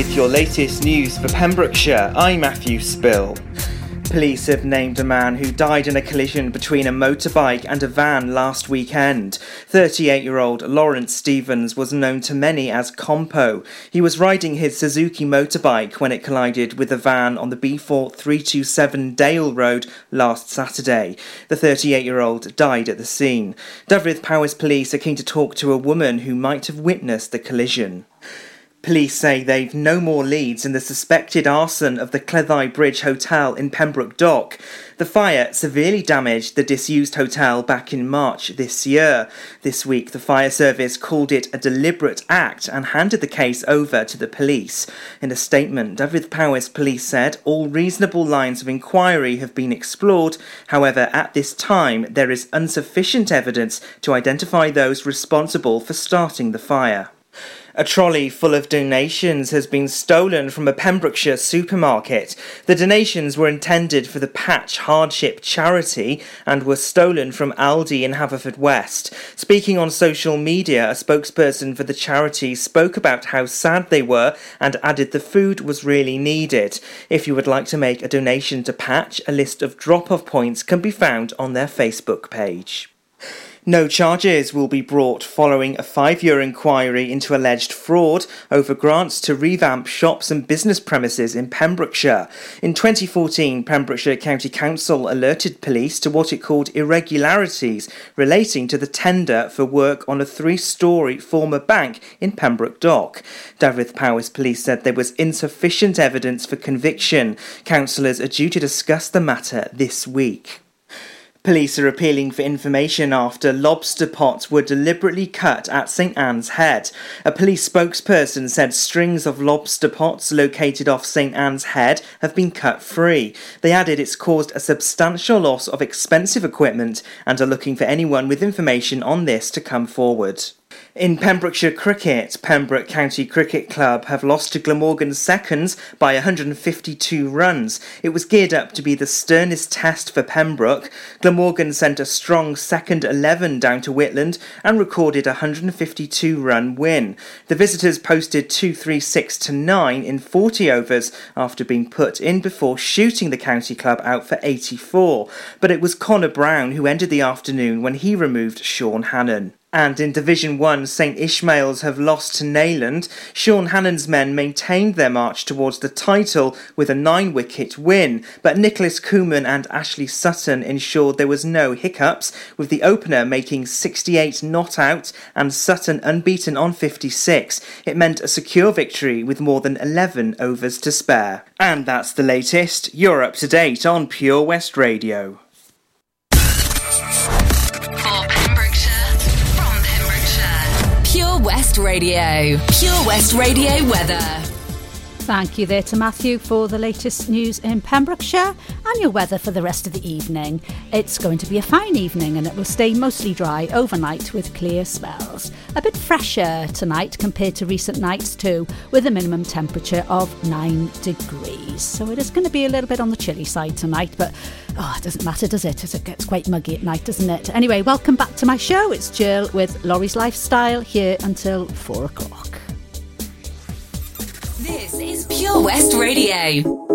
with your latest news for Pembrokeshire, I'm Matthew Spill. Police have named a man who died in a collision between a motorbike and a van last weekend. 38-year-old Lawrence Stevens was known to many as Compo. He was riding his Suzuki motorbike when it collided with a van on the B4327 Dale Road last Saturday. The 38-year-old died at the scene. Dyfed-Powys Police are keen to talk to a woman who might have witnessed the collision. Police say they've no more leads in the suspected arson of the Kledhai Bridge Hotel in Pembroke Dock. The fire severely damaged the disused hotel back in March this year. This week, the fire service called it a deliberate act and handed the case over to the police. In a statement, Dyfed-Powys Police said all reasonable lines of inquiry have been explored. However, at this time, there is insufficient evidence to identify those responsible for starting the fire. A trolley full of donations has been stolen from a Pembrokeshire supermarket. The donations were intended for the Patch Hardship charity and were stolen from Aldi in Haverfordwest. Speaking on social media, a spokesperson for the charity spoke about how sad they were and added the food was really needed. If you would like to make a donation to Patch, a list of drop-off points can be found on their Facebook page. No charges will be brought following a 5-year inquiry into alleged fraud over grants to revamp shops and business premises in Pembrokeshire. In 2014, Pembrokeshire County Council alerted police to what it called irregularities relating to the tender for work on a 3-storey former bank in Pembroke Dock. Dyfed-Powys Police said there was insufficient evidence for conviction. Councillors are due to discuss the matter this week. Police are appealing for information after lobster pots were deliberately cut at St Anne's Head. A police spokesperson said strings of lobster pots located off St Anne's Head have been cut free. They added it's caused a substantial loss of expensive equipment and are looking for anyone with information on this to come forward. In Pembrokeshire cricket, Pembroke County Cricket Club have lost to Glamorgan seconds by 152 runs. It was geared up to be the sternest test for Pembroke. Glamorgan sent a strong second 11 down to Whitland and recorded a 152-run win. The visitors posted 236 to 9 in 40 overs after being put in before shooting the county club out for 84. But it was Connor Brown who ended the afternoon when he removed Sean Hannon. And in Division 1, St Ishmael's have lost to Neyland. Sean Hannon's men maintained their march towards the title with a 9-wicket win, but Nicholas Koeman and Ashley Sutton ensured there was no hiccups, with the opener making 68 not out and Sutton unbeaten on 56. It meant a secure victory with more than 11 overs to spare. And that's the latest. You're up to date on Pure West Radio. West Radio. Pure West Radio weather. Thank you there to Matthew for the latest news in Pembrokeshire and your weather for the rest of the evening. It's going to be a fine evening and it will stay mostly dry overnight with clear spells. A bit fresher tonight compared to recent nights too, with a minimum temperature of 9 degrees. So it is going to be a little bit on the chilly side tonight, but it doesn't matter, does it? As it gets quite muggy at night, doesn't it? Anyway, welcome back to my show. It's Jill with Laurie's Lifestyle here until 4 o'clock. This is Pure West Radio.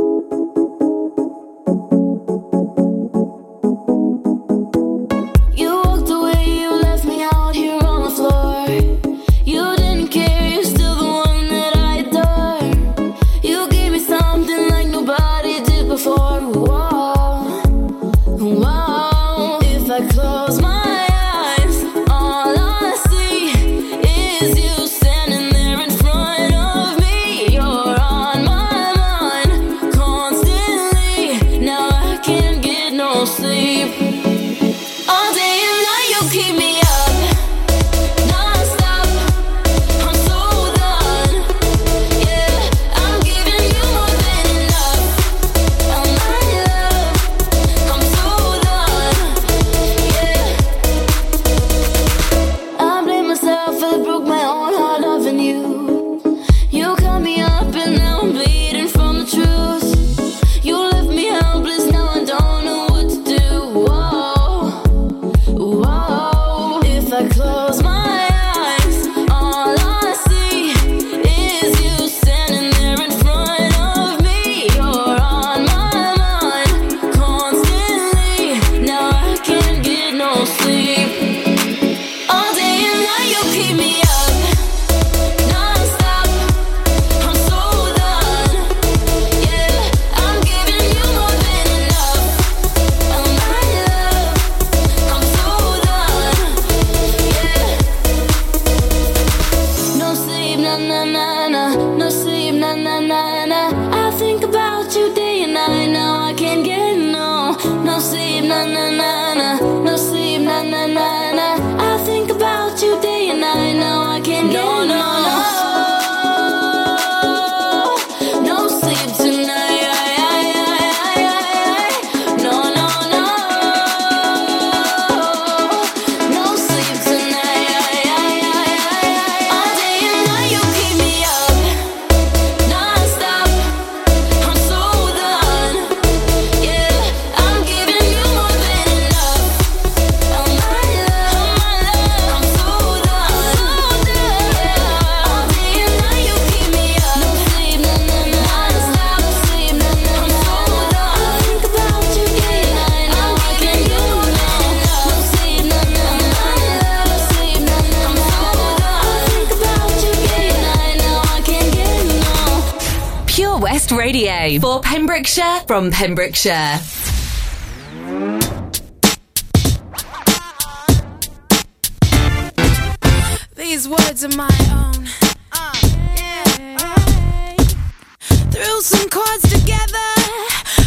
Close my eyes, all I see is you standing there. Radio, for Pembrokeshire, from Pembrokeshire. These words are my own. Threw some chords together.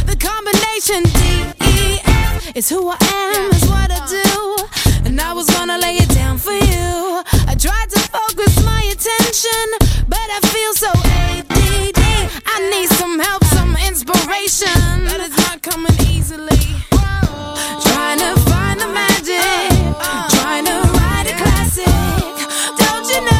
The combination D-E-F is who I am, is what I do. And I was gonna lay it down for you. I tried to focus my attention, but I feel so ADD. I need some help, some inspiration, but it's not coming easily. Whoa. Trying to find the magic, trying to write a classic. Don't you know?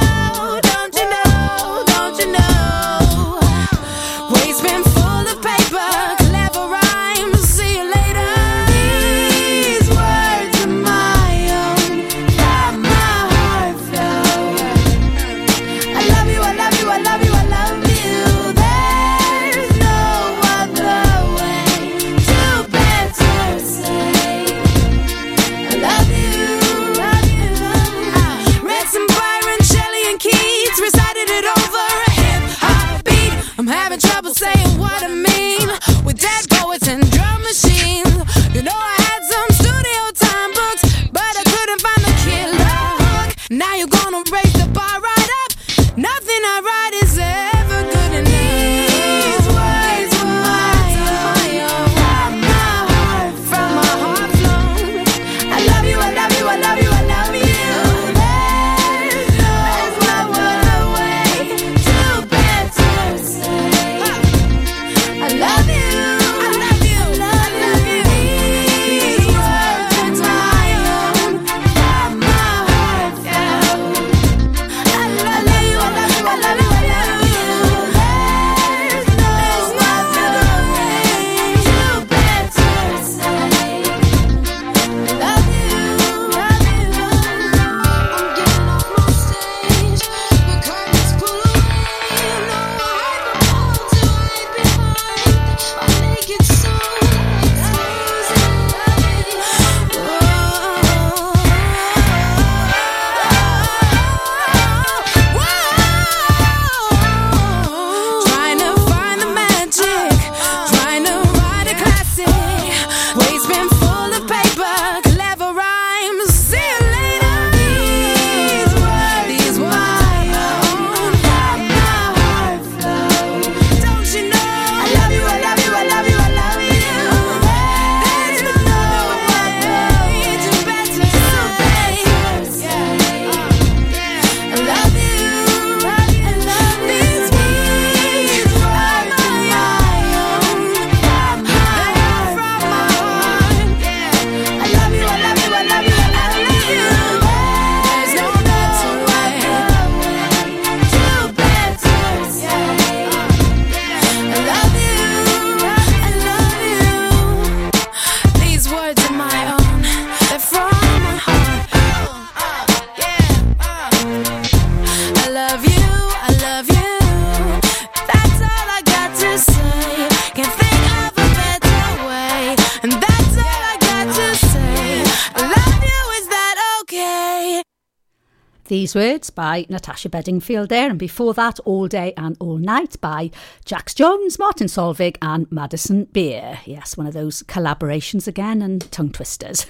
These words by Natasha Beddingfield there, and before that, All Day and All Night by Jax Jones, Martin Solvig and Madison Beer. Yes, one of those collaborations again and tongue twisters.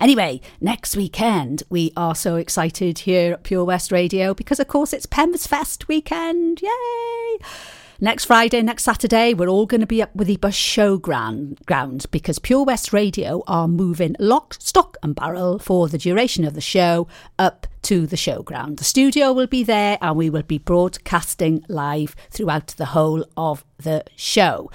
Anyway, next weekend we are so excited here at Pure West Radio because of course it's Pem's Fest weekend. Yay! Next Friday, next Saturday, we're all going to be up with the bus showground because Pure West Radio are moving lock, stock and barrel for the duration of the show up to the showground. The studio will be there and we will be broadcasting live throughout the whole of the show.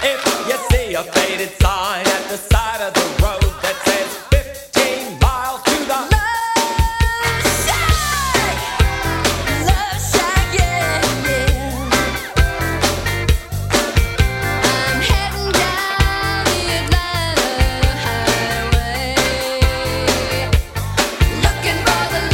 If you see a faded sign at the side of the road that says 15 miles to the Love Shack, yeah, yeah. I'm heading down the Atlanta highway, looking for the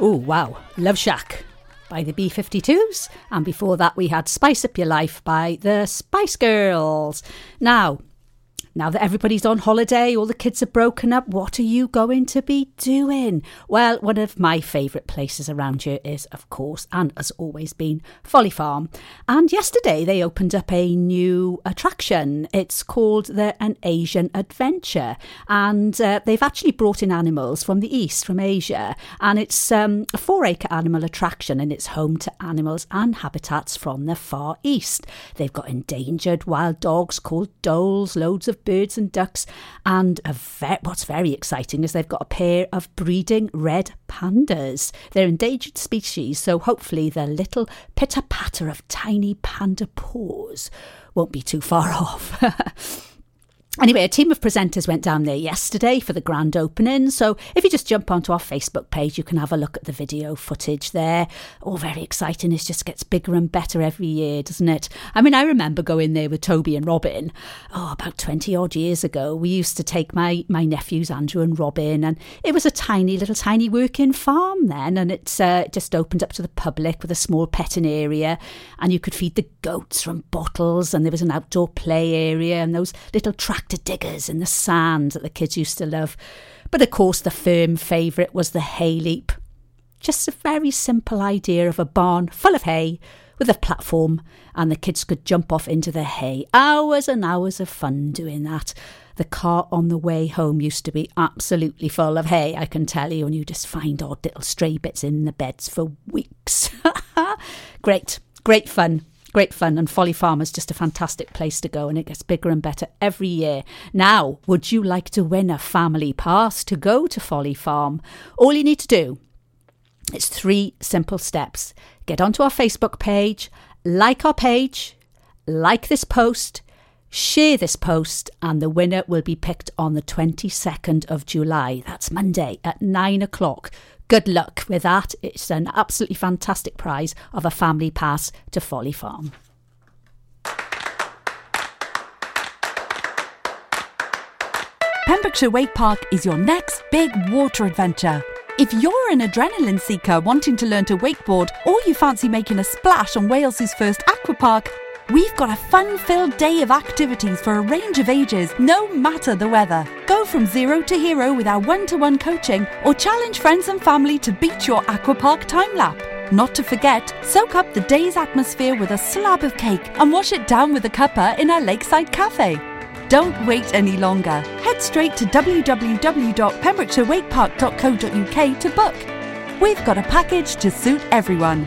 Oh wow, Love Shack by the B52s, and before that we had Spice Up Your Life by the Spice Girls. Now that everybody's on holiday, all the kids are broken up, what are you going to be doing? Well, one of my favourite places around here is, of course, and has always been, Folly Farm. And yesterday they opened up a new attraction. It's called an Asian Adventure. And they've actually brought in animals from the East, from Asia. And it's a 4-acre animal attraction, and it's home to animals and habitats from the Far East. They've got endangered wild dogs called dholes, loads of birds and ducks, and what's very exciting is they've got a pair of breeding red pandas. They're endangered species, so hopefully the little pitter-patter of tiny panda paws won't be too far off. Anyway, a team of presenters went down there yesterday for the grand opening, so if you just jump onto our Facebook page, you can have a look at the video footage there. Oh, very exciting. It just gets bigger and better every year, doesn't it? I mean, I remember going there with Toby and Robin, about 20-odd years ago. We used to take my nephews, Andrew and Robin, and it was a tiny working farm then, and it's just opened up to the public with a small petting area, and you could feed the goats from bottles, and there was an outdoor play area, and those little tractor diggers in the sand that the kids used to love. But of course the firm favourite was the hay leap. Just a very simple idea of a barn full of hay with a platform, and the kids could jump off into the hay. Hours and hours of fun doing that. The car on the way home used to be absolutely full of hay, I can tell you, and you just find odd little stray bits in the beds for weeks. Great fun. Great fun, and Folly Farm is just a fantastic place to go, and it gets bigger and better every year. Now, would you like to win a family pass to go to Folly Farm? All you need to do is 3 simple steps. Get onto our Facebook page, like our page, like this post, share this post, and the winner will be picked on the 22nd of July. That's Monday at 9 o'clock. Good luck with that. It's an absolutely fantastic prize of a family pass to Folly Farm. Pembrokeshire Wake Park is your next big water adventure. If you're an adrenaline seeker wanting to learn to wakeboard, or you fancy making a splash on Wales's first aqua park, we've got a fun-filled day of activities for a range of ages, no matter the weather. Go from zero to hero with our one-to-one coaching, or challenge friends and family to beat your aquapark time-lap. Not to forget, soak up the day's atmosphere with a slab of cake and wash it down with a cuppa in our lakeside cafe. Don't wait any longer. Head straight to www.pembrokeshirewakepark.co.uk to book. We've got a package to suit everyone.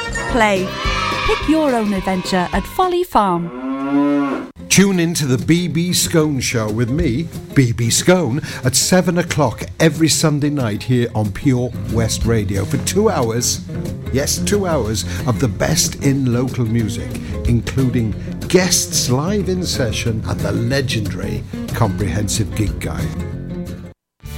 play. Pick your own adventure at Folly Farm. Tune in to the BB Scone Show with me, BB Scone, at 7 o'clock every Sunday night here on Pure West Radio for 2 hours, yes, 2 hours, of the best in local music, including guests live in session and the legendary Comprehensive Gig Guide.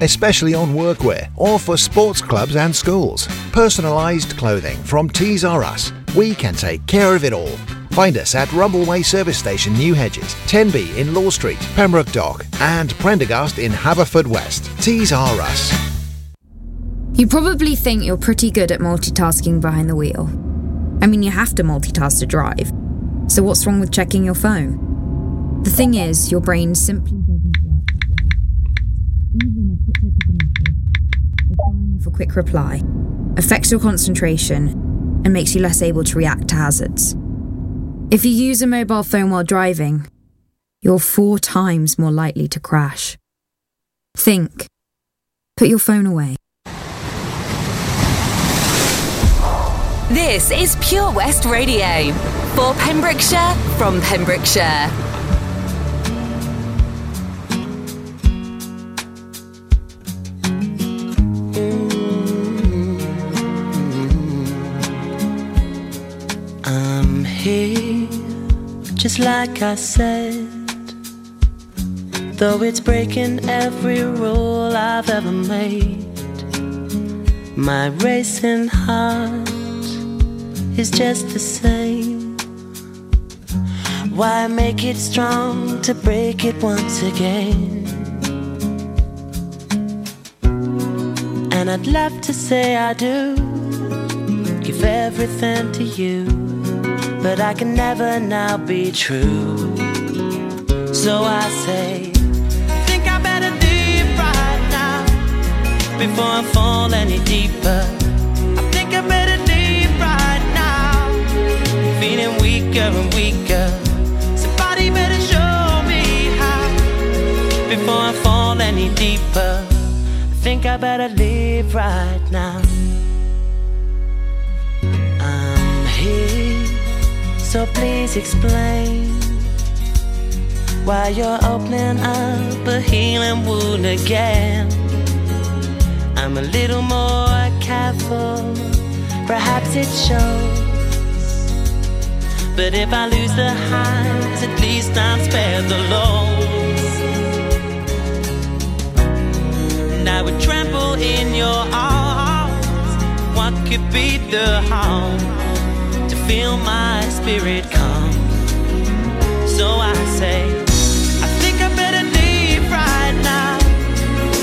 especially on workwear or for sports clubs and schools. Personalised clothing from Tees R Us. We can take care of it all. Find us at Rumbleway Service Station, New Hedges, Tenby in Law Street, Pembroke Dock and Prendergast in Haverfordwest. Tees R Us. You probably think you're pretty good at multitasking behind the wheel. I mean, you have to multitask to drive. So what's wrong with checking your phone? The thing is, your brain simply doesn't work that way. Even a quick look at the message, a sign off a quick reply, affects your concentration and makes you less able to react to hazards. If you use a mobile phone while driving, you're 4 times more likely to crash. Think. Put your phone away. This is Pure West Radio. For Pembrokeshire, from Pembrokeshire. I'm here, just like I said, though it's breaking every rule I've ever made. My racing heart is just the same. Why make it strong to break it once again? And I'd love to say I do give everything to you, but I can never now be true. So I say, think I better leave right now before I fall any deeper. I think I better leave right now, feeling weaker and weaker. Somebody better show me how before I fall any deeper. I think I better leave right now. I'm here, so please explain why you're opening up a healing wound again. I'm a little more careful, perhaps it shows. But if I lose the highs, at least I'm spared the lows. And I would trample in your arms. What could be the harm? Feel my spirit calm. So I say, I think I better leave right now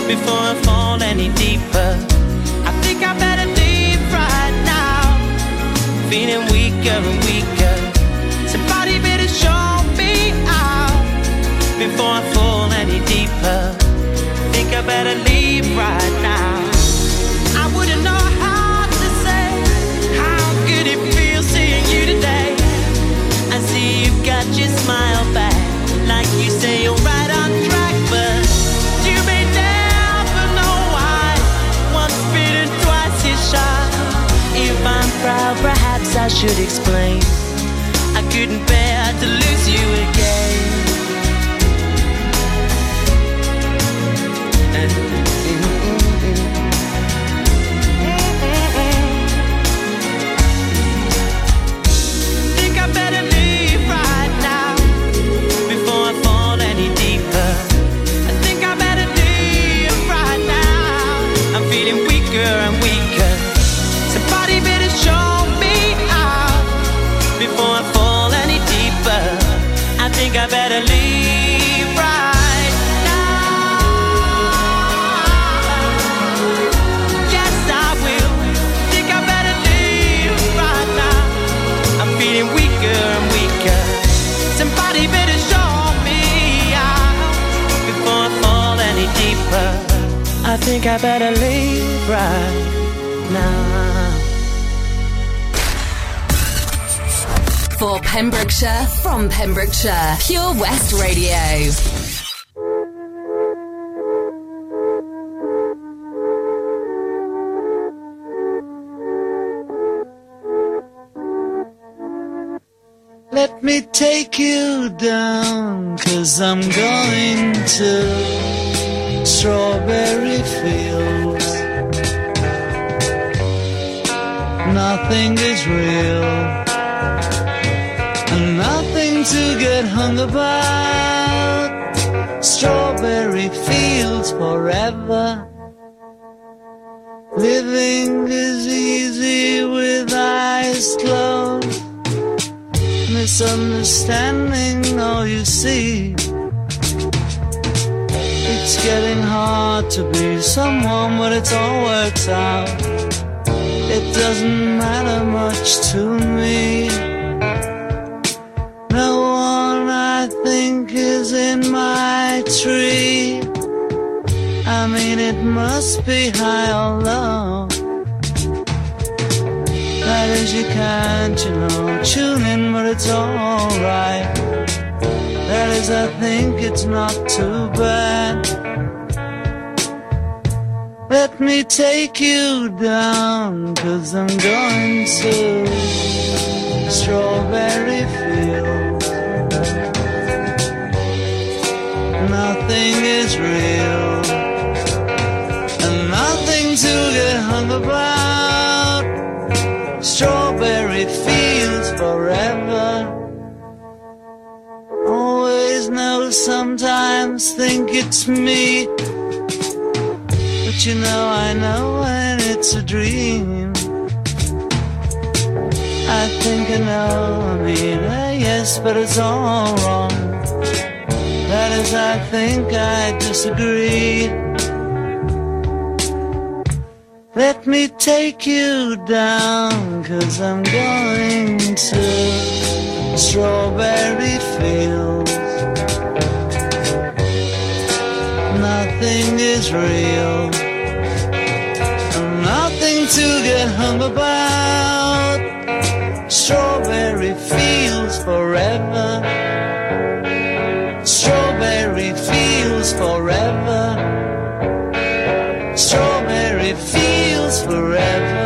before I fall any deeper. I think I better leave right now, feeling weaker and weaker. Somebody better show me out before I fall any deeper. I think I better leave right now. I wouldn't know how to say how good it feels today. I see you've got your smile back, like you say you're right on track, but you may never know why. Once bitten, twice is shy. If I'm proud, perhaps I should explain I couldn't bear to lose you again. And weaker. Somebody better show me out before I fall any deeper. I think I better leave right now. Yes, I will. Think I better leave right now. I'm feeling weaker and weaker. Somebody better show me out before I fall any deeper. I think I better leave right now. For Pembrokeshire, from Pembrokeshire, Pure West Radio. Let me take you down, 'cause I'm going to strawberry fields. Nothing is real, and nothing to get hung about. Strawberry fields forever. Living is easy with eyes closed. Misunderstanding all you see. It's getting hard to be someone, but it all works out. It doesn't matter much to me. No one I think is in my tree. I mean, it must be high or low. I hard as you can, you know, chilling, but it's alright. That is, I think it's not too bad. Let me take you down, 'cause I'm going to strawberry fields. Nothing is real, and nothing to get hung about. Strawberry fields forever. Always know, sometimes think it's me, but you know, I know when it's a dream. I think I know, I mean, yes, but it's all wrong. That is, I think I disagree. Let me take you down, 'cause I'm going to strawberry fields. Nothing is real, and nothing to get hung about. Strawberry fields forever. Strawberry fields forever. Strawberry fields forever.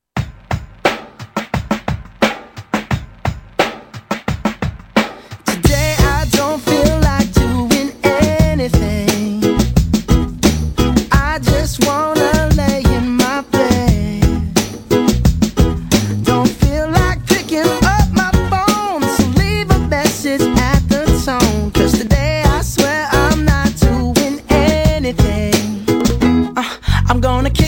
Today I don't feel like doing anything. I just wanna lay in my bed. Don't feel like picking up.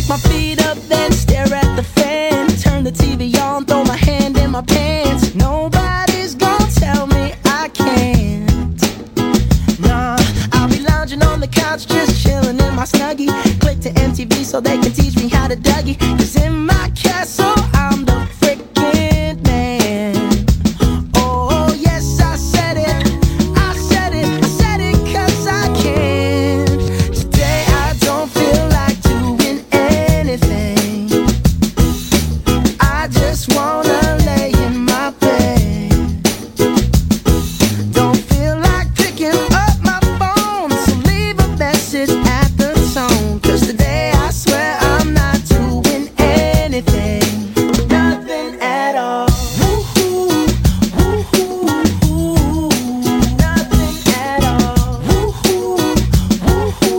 My feet up, then stare at the fan. Turn the TV on, throw my hand in my pants. Nobody's gonna tell me I can't. Nah, I'll be lounging on the couch, just chilling in my Snuggie. Click to MTV so they can teach me how to Dougie. 'Cause in my castle, I'm the freaking man. Oh, yes, I said it. I said it. I said it 'cause I can. Today I don't feel like anything. I just wanna lay in my bed. Don't feel like picking up my phone, so leave a message at the tone. 'Cause today I swear I'm not doing anything, nothing at all. Woo-hoo, woo-hoo, woo-hoo. Nothing at all. Woo-hoo,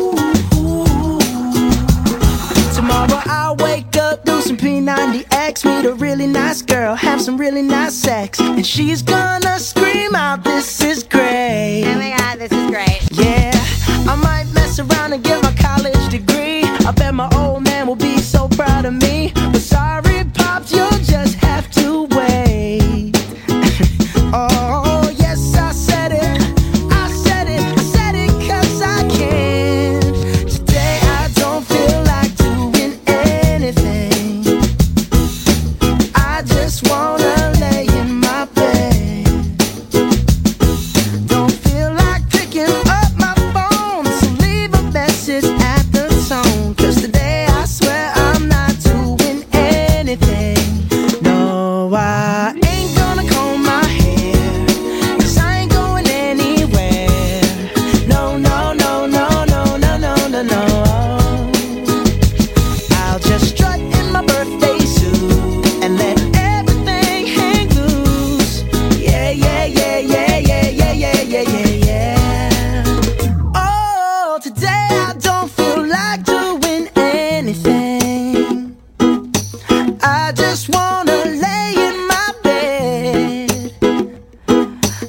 woo-hoo, woo-hoo. Tomorrow I'll wake up, do some P90X, meet a really nice girl, have some really nice sex, and she's gonna scream out, "This is great." Oh my god, this is great. Yeah, I might mess around and get my college degree. I bet my old man will be so proud of me. But sorry, Pops, you'll just have to wait. Oh, yes, I said it. I said it. I said it 'cause I can. Today I don't feel like doing anything. I just wanna lay in my bed. Don't feel like picking up my phone, so leave a message at the tone. 'Cause today I swear I'm not doing anything. No, I ain't gonna comb my hair, 'cause I ain't going anywhere. No, no, no, no, no, no, no, no, no. I'll just strut in my birthday suit and let everything hang loose. Yeah, yeah, yeah, yeah, yeah, yeah, yeah, yeah, yeah, yeah. Oh, today I don't feel like doing anything. I just wanna lay in my bed.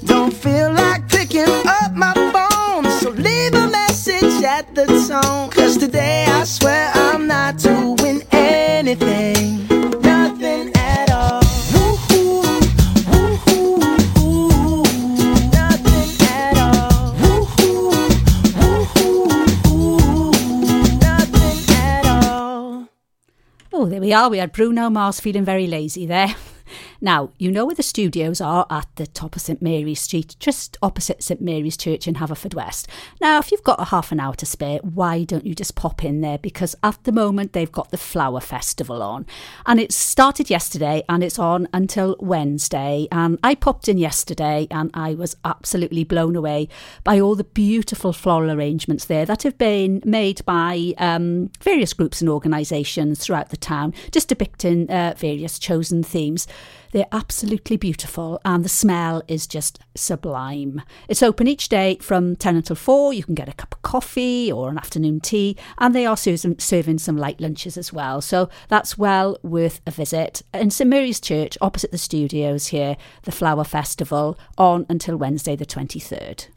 Don't feel like picking up my phone, so leave a message at the tone. 'Cause today I swear I'm not doing anything, nothing at all. Woo-hoo, woo-hoo, woo-hoo. Nothing at all. Woo-hoo, woo-hoo, woo-hoo. Nothing at all. Oh, there we are. We had Bruno Mars feeling very lazy there. Now, you know where the studios are, at the top of St Mary's Street, just opposite St Mary's Church in Haverfordwest. Now, if you've got a half an hour to spare, why don't you just pop in there? Because at the moment, they've got the Flower Festival on. And it started yesterday and it's on until Wednesday. And I popped in yesterday and I was absolutely blown away by all the beautiful floral arrangements there that have been made by various groups and organisations throughout the town, just depicting various chosen themes. They're absolutely beautiful and the smell is just sublime. It's open each day from 10 until 4. You can get a cup of coffee or an afternoon tea, and they are serving some light lunches as well. So that's well worth a visit. In St Mary's Church, opposite the studios here, the Flower Festival, on until Wednesday the 23rd.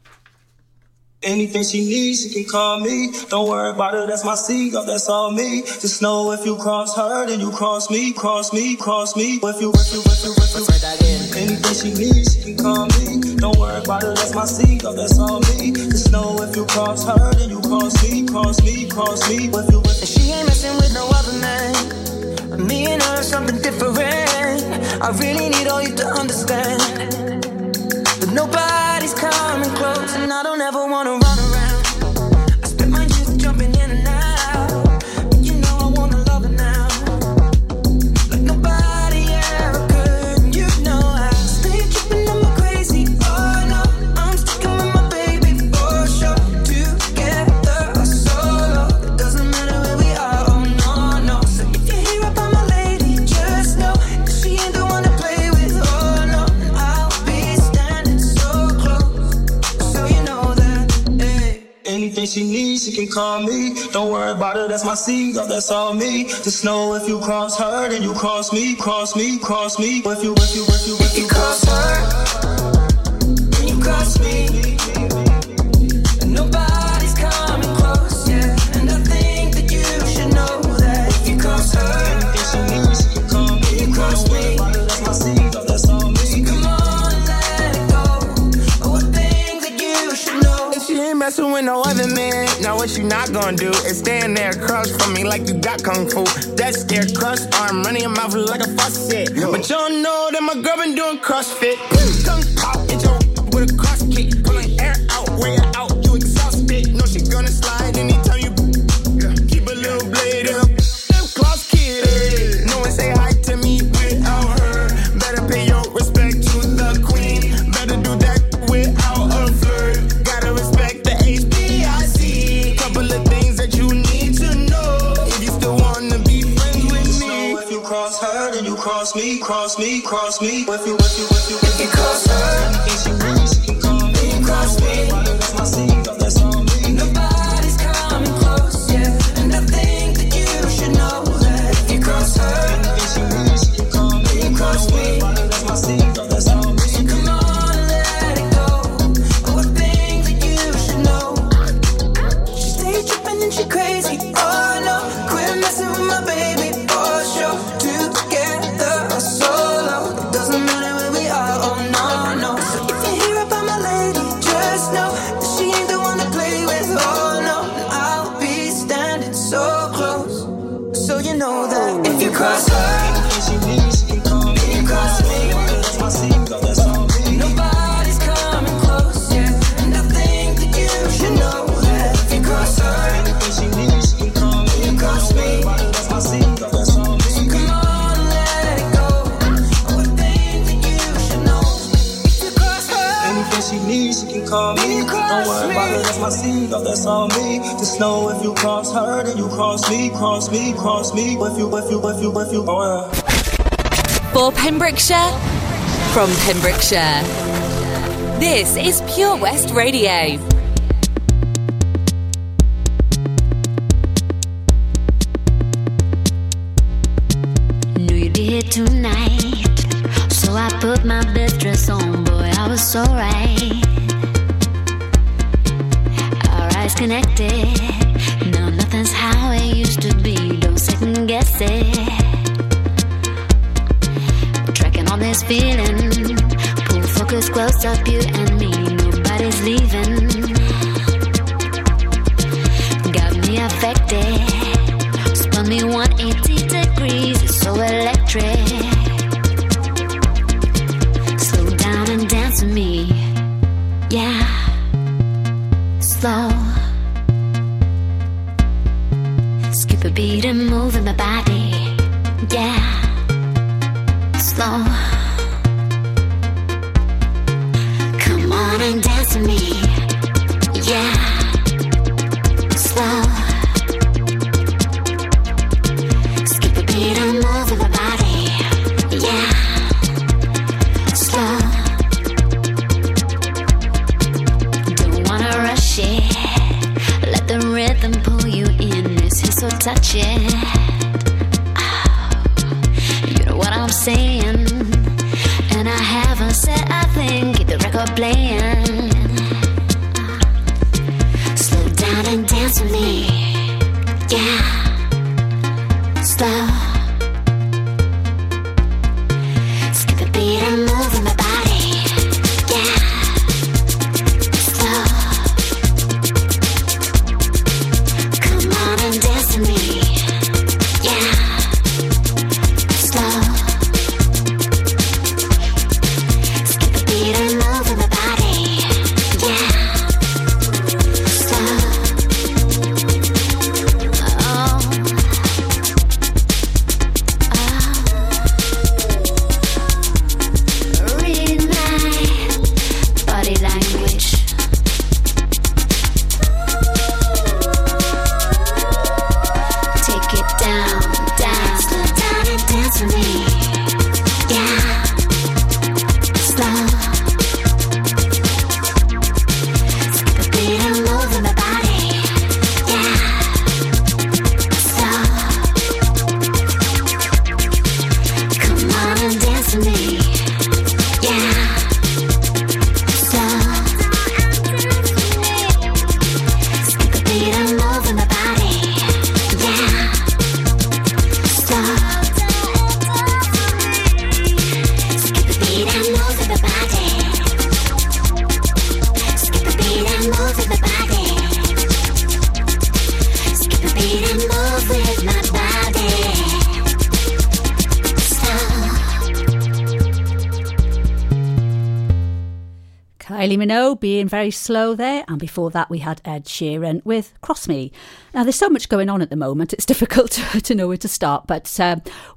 Anything she needs, she can call me. Don't worry about it, that's my seed, that's all me. Just know if you cross her, then you cross me, cross me, cross me. If you. Anything she needs, she can call me. Don't worry about it, that's my seed, that's all me. Just know if you cross her, then you cross me, cross me, cross me. If you. She ain't messing with no other man. Me and her are something different. I really need all you to understand. But nobody's coming close, and I don't ever wanna run around. I spent my youth jumping in and out, but you know I wanna love her now, like nobody ever could. And you know I stay tripping on my crazy. Oh no, I'm sticking with my baby for sure. Together or solo, it doesn't matter where we are. Oh no, no. So if you hear about my lady, just know that she ain't the one to play with. Oh no, and I'll be anything she needs, she can call me. Don't worry about it, that's my seed, that's all me. Just know if you cross her, then you cross me, cross me, cross me. If you cross her, then you cross me. And nobody's coming close, yeah. And I think that you should know that if you cross her, anything she needs, she can call me. If you cross me, that's my seed, that's all me. Come on and let it go. Oh, I think that you should know. She ain't messin' with no other man. Now what you not gonna do is stand there across from me like you got kung fu. That scare cross arm running your mouth like a faucet. Yo. But y'all know that my girl been doing CrossFit. Kung pop, hit your with a cross kick. Pulling air out, way out, you exhausted. No, she gonna slide anytime you keep a little blade in her cross kid. No one say hi to me without her. Better pay your respect to the queen. Better do that without a flirt. Cross me, cross me. If you cross her, anything she needs, she can call me. If you cross me, that's my seed, that's all me. Nobody's coming close, yeah. And I think that you should know that if you cross her, anything she needs, she can call me. If you cross me, that's my seed, that's all me. So come on and let it go. Oh, I think that you should know. She stay tripping and she crazy. Oh no, quit messing with my baby. For sure, together. Cross her, anything she needs, she can call me. If you cross me, that's my seed, that's all me. Nobody's coming close, yeah. And I think that you should know that if you cross her, anything she needs, she can call me. If you cross me, that's my seed, that's all me. So come on and let it go. Oh, I think that you should know. If you cross her, anything she needs, she can call me. Don't worry about it, that's my seed, that's all me. Just know if you cross her, then you cross me, cross me, cross me. With you, oh yeah. For Pembrokeshire, from Pembrokeshire, this is Pure West Radio. Knew you'd be here tonight, so I put my best dress on, boy, I was so right. Connected. No, nothing's how it used to be. Don't second guess it. We're tracking all this feeling. Pull focus close up, you and me. Nobody's leaving. Got me affected. Spun me 180 degrees. It's so electric. and dance with me. Yeah, slow. Skip a beat and move with my body. Yeah, slow. Don't wanna rush it. Let the rhythm pull you in. This is so touching. Oh, you know what I'm saying. And I haven't said a thing. Keep the record playing. Slow down and dance with me. Yeah, slow. Skip a beat and move in my body. Yeah, slow. Come on and dance with me. Yeah, slow. Being very slow there, and before that we had Ed Sheeran with Cross Me. Now there's so much going on at the moment, it's difficult to know where to start, but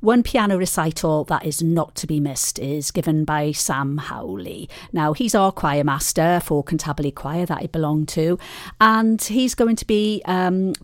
one piano recital that is not to be missed is given by Sam Howley. Now he's our choir master for Cantabile Choir that I belong to, and he's going to be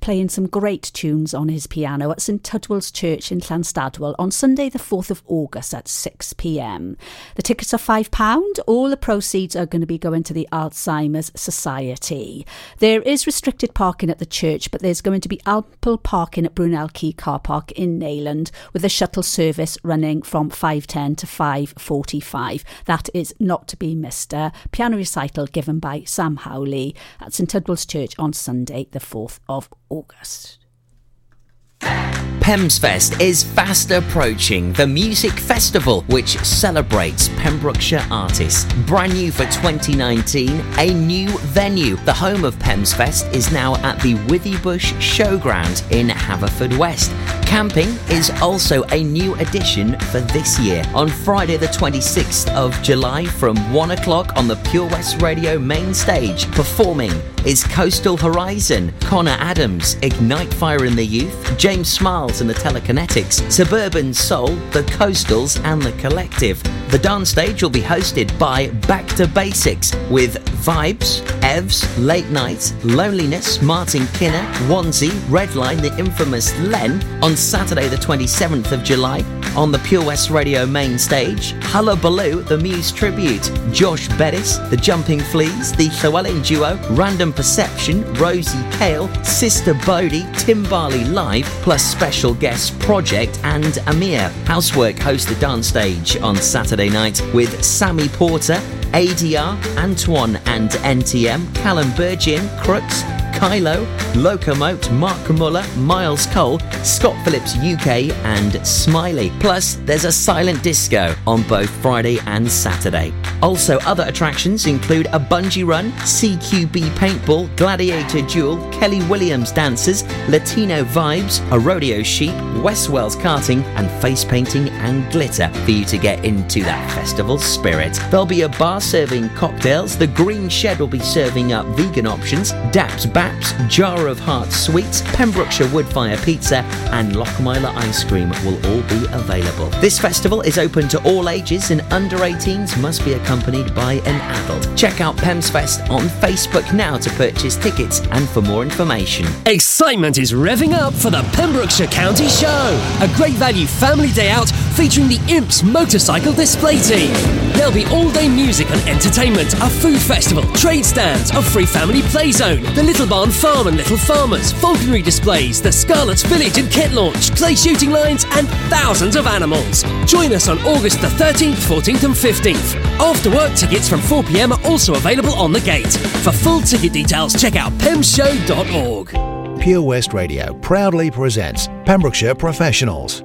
playing some great tunes on his piano at St Tudwell's Church in Llanstadwell on Sunday the 4th of August at 6pm. The tickets are £5, all the proceeds are going to be going to the Alzheimer's Society. There is restricted parking at the church, but there's going to be ample parking at Brunel Quay car park in Neyland, with a shuttle service running from 5:10 to 5:45. That is not to be missed. A piano recital given by Sam Howley at St Tudwell's Church on Sunday the 4th of August. Pem's Fest is fast approaching, the music festival which celebrates Pembrokeshire artists. Brand new for 2019, a new venue. The home of Pem's Fest is now at the Withybush Showground in Haverfordwest. Camping is also a new addition for this year. On Friday the 26th of July from 1 o'clock on the Pure West Radio main stage, performing is Coastal Horizon, Connor Adams, Ignite Fire in the Youth, James Smiles and the Telekinetics, Suburban Soul, The Coastals and The Collective. The dance stage will be hosted by Back to Basics with Vibes, Evs, Late Night, Loneliness, Martin Kinner, Wanzi, Redline, the infamous Len. On Saturday the 27th of July on the Pure West Radio main stage, Hullabaloo, The Muse Tribute, Josh Bettis, The Jumping Fleas, The Llewellyn Duo, Random Perception, Rosie Kale, Sister Bodie, Tim Barley Live, plus special guests Project and Amir. Housework hosts the dance stage on Saturday night with Sammy Porter, ADR, Antoine and NTM, Callum Burgin, Crooks, Kylo, Locomote, Mark Muller, Miles Cole, Scott Phillips UK and Smiley. Plus, there's a silent disco on both Friday and Saturday. Also, other attractions include a bungee run, CQB paintball, gladiator duel, Kelly Williams dances, Latino vibes, a rodeo sheep, West Wales karting and face painting and glitter for you to get into that festival spirit. There'll be a bar serving cocktails, the Green Shed will be serving up vegan options, Daps Back Jar of Hearts Sweets, Pembrokeshire Woodfire Pizza and Lochmiller Ice Cream will all be available. This festival is open to all ages and under 18s must be accompanied accompanied by an adult. Check out Pem's Fest on Facebook now to purchase tickets and for more information. Excitement is revving up for the Pembrokeshire County Show. A great value family day out featuring the Imps Motorcycle Display Team. There'll be all-day music and entertainment, a food festival, trade stands, a free family play zone, the Little Barn Farm and Little Farmers, falconry displays, the Scarlet's Village and Kit Launch, clay shooting lines and thousands of animals. Join us on August the 13th, 14th and 15th. After work tickets from 4pm are also available on the gate. For full ticket details, check out pemshow.org. Pure West Radio proudly presents Pembrokeshire Professionals.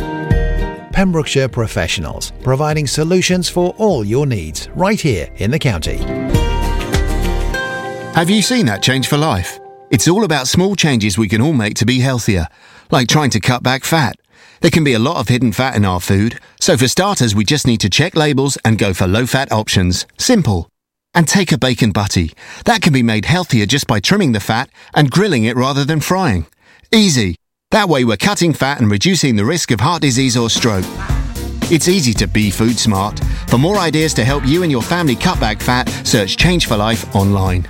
Pembrokeshire Professionals, providing solutions for all your needs right here in the county. Have you seen That Change for Life? It's all about small changes we can all make to be healthier, like trying to cut back fat. There can be a lot of hidden fat in our food, so for starters we just need to check labels and go for low-fat options. Simple. And take a bacon butty. That can be made healthier just by trimming the fat and grilling it rather than frying. Easy. That way we're cutting fat and reducing the risk of heart disease or stroke. It's easy to be food smart. For more ideas to help you and your family cut back fat, search Change for Life online.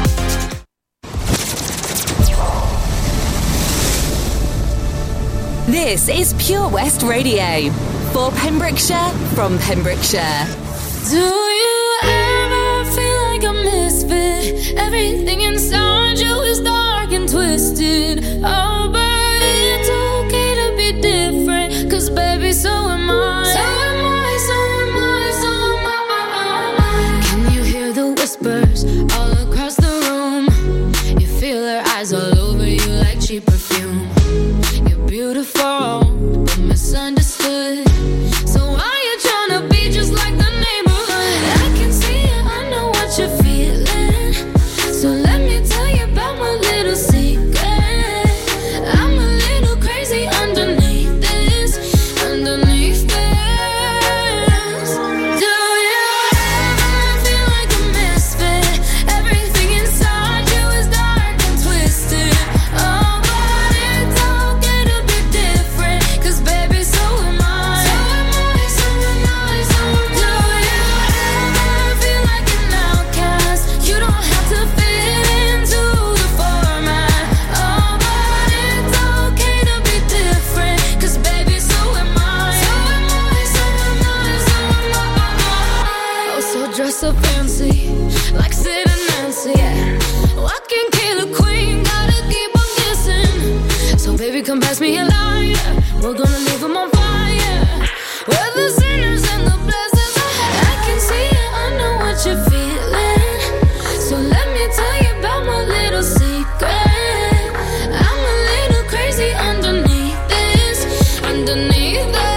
This is Pure West Radio, for Pembrokeshire, from Pembrokeshire. Do you ever feel like a misfit? Everything inside you is dark and twisted. Oh, but it's okay to be different, 'cause baby, so am I. So am I, so am I, so am I. Can you hear the whispers all across the room? You feel their eyes all over you like cheap perfume. Beautiful, but misunderstood. So why you tryna be just like the neighborhood? I can see it, I know what you're feeling. So let me tell you about my little secret. I'm a little crazy underneath this, underneath this. Do you ever feel like a misfit? Everything inside you is dark and twisted. Oh, so fancy, like Sid and Nancy, yeah. Oh, I can kill a queen, gotta keep on guessing. So baby, come pass me a line, we're gonna leave them on fire. We're the sinners and the blessings I have. I can see it, I know what you're feeling. So let me tell you about my little secret. I'm a little crazy underneath this, underneath this.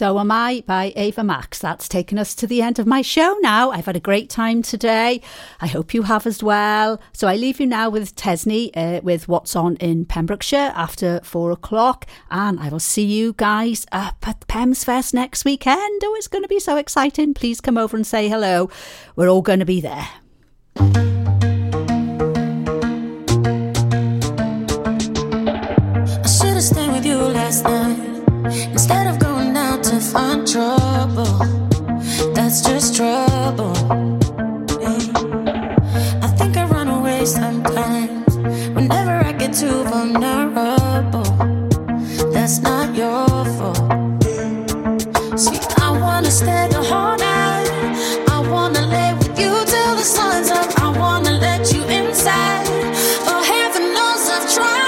So Am I by Ava Max. That's taken us to the end of my show now. I've had a great time today. I hope you have as well. So I leave you now with Tesney with What's On in Pembrokeshire after 4 o'clock. And I will see you guys up at Pem's Fest next weekend. Oh, it's going to be so exciting. Please come over and say hello. We're all going to be there. I should have stayed with you last night instead of going out to find trouble. That's just trouble. I think I run away sometimes whenever I get too vulnerable. That's not your fault. See, I wanna stay the whole night. I wanna lay with you till the sun's up. I wanna let you inside. Oh, heaven knows I've tried.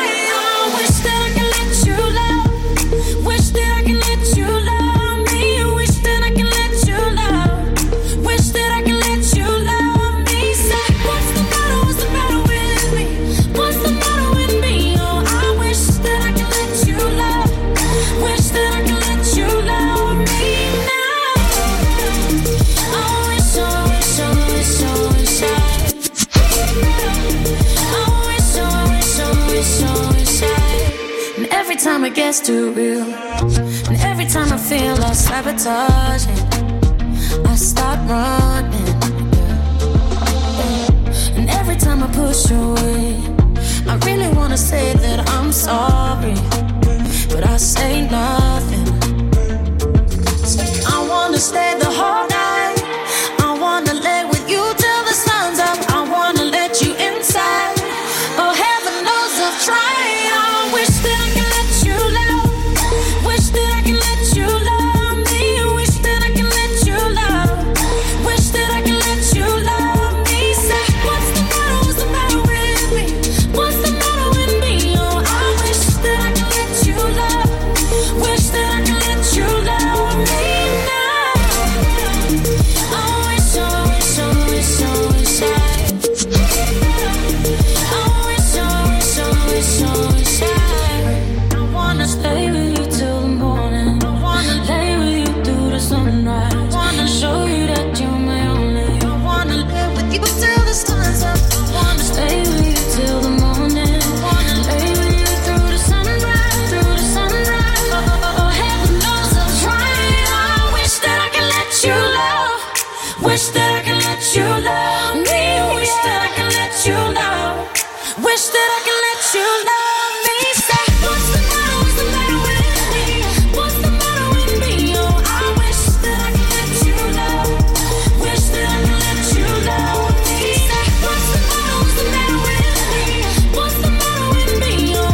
Every time it gets too real, and every time I feel like sabotaging, I start running. And every time I push away, I really wanna say that I'm sorry, but I say nothing. I wanna stay the whole night. I wanna lay with you till the sun's up. I wanna let you inside. Oh, heaven knows I've tried. Wish that I could let you love me. Wish that I could let you know. Wish that I could let you love me. Say, what's the matter? What's the matter with me? What's the matter with me? Oh, I wish that I could let you love. Wish that I could let you love me. Say, what's the matter? What's the matter with me? What's the matter with me? Oh, I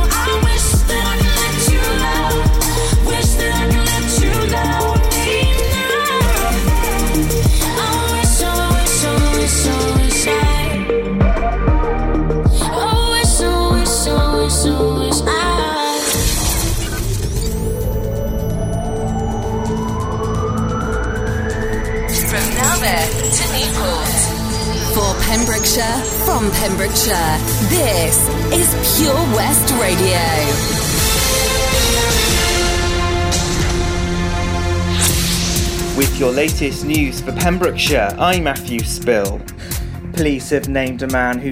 wish that I could let you love. Wish that I could let you love me now. For Pembrokeshire, from Pembrokeshire, this is Pure West Radio. With your latest news for Pembrokeshire, I'm Matthew Spill. Police have named a man who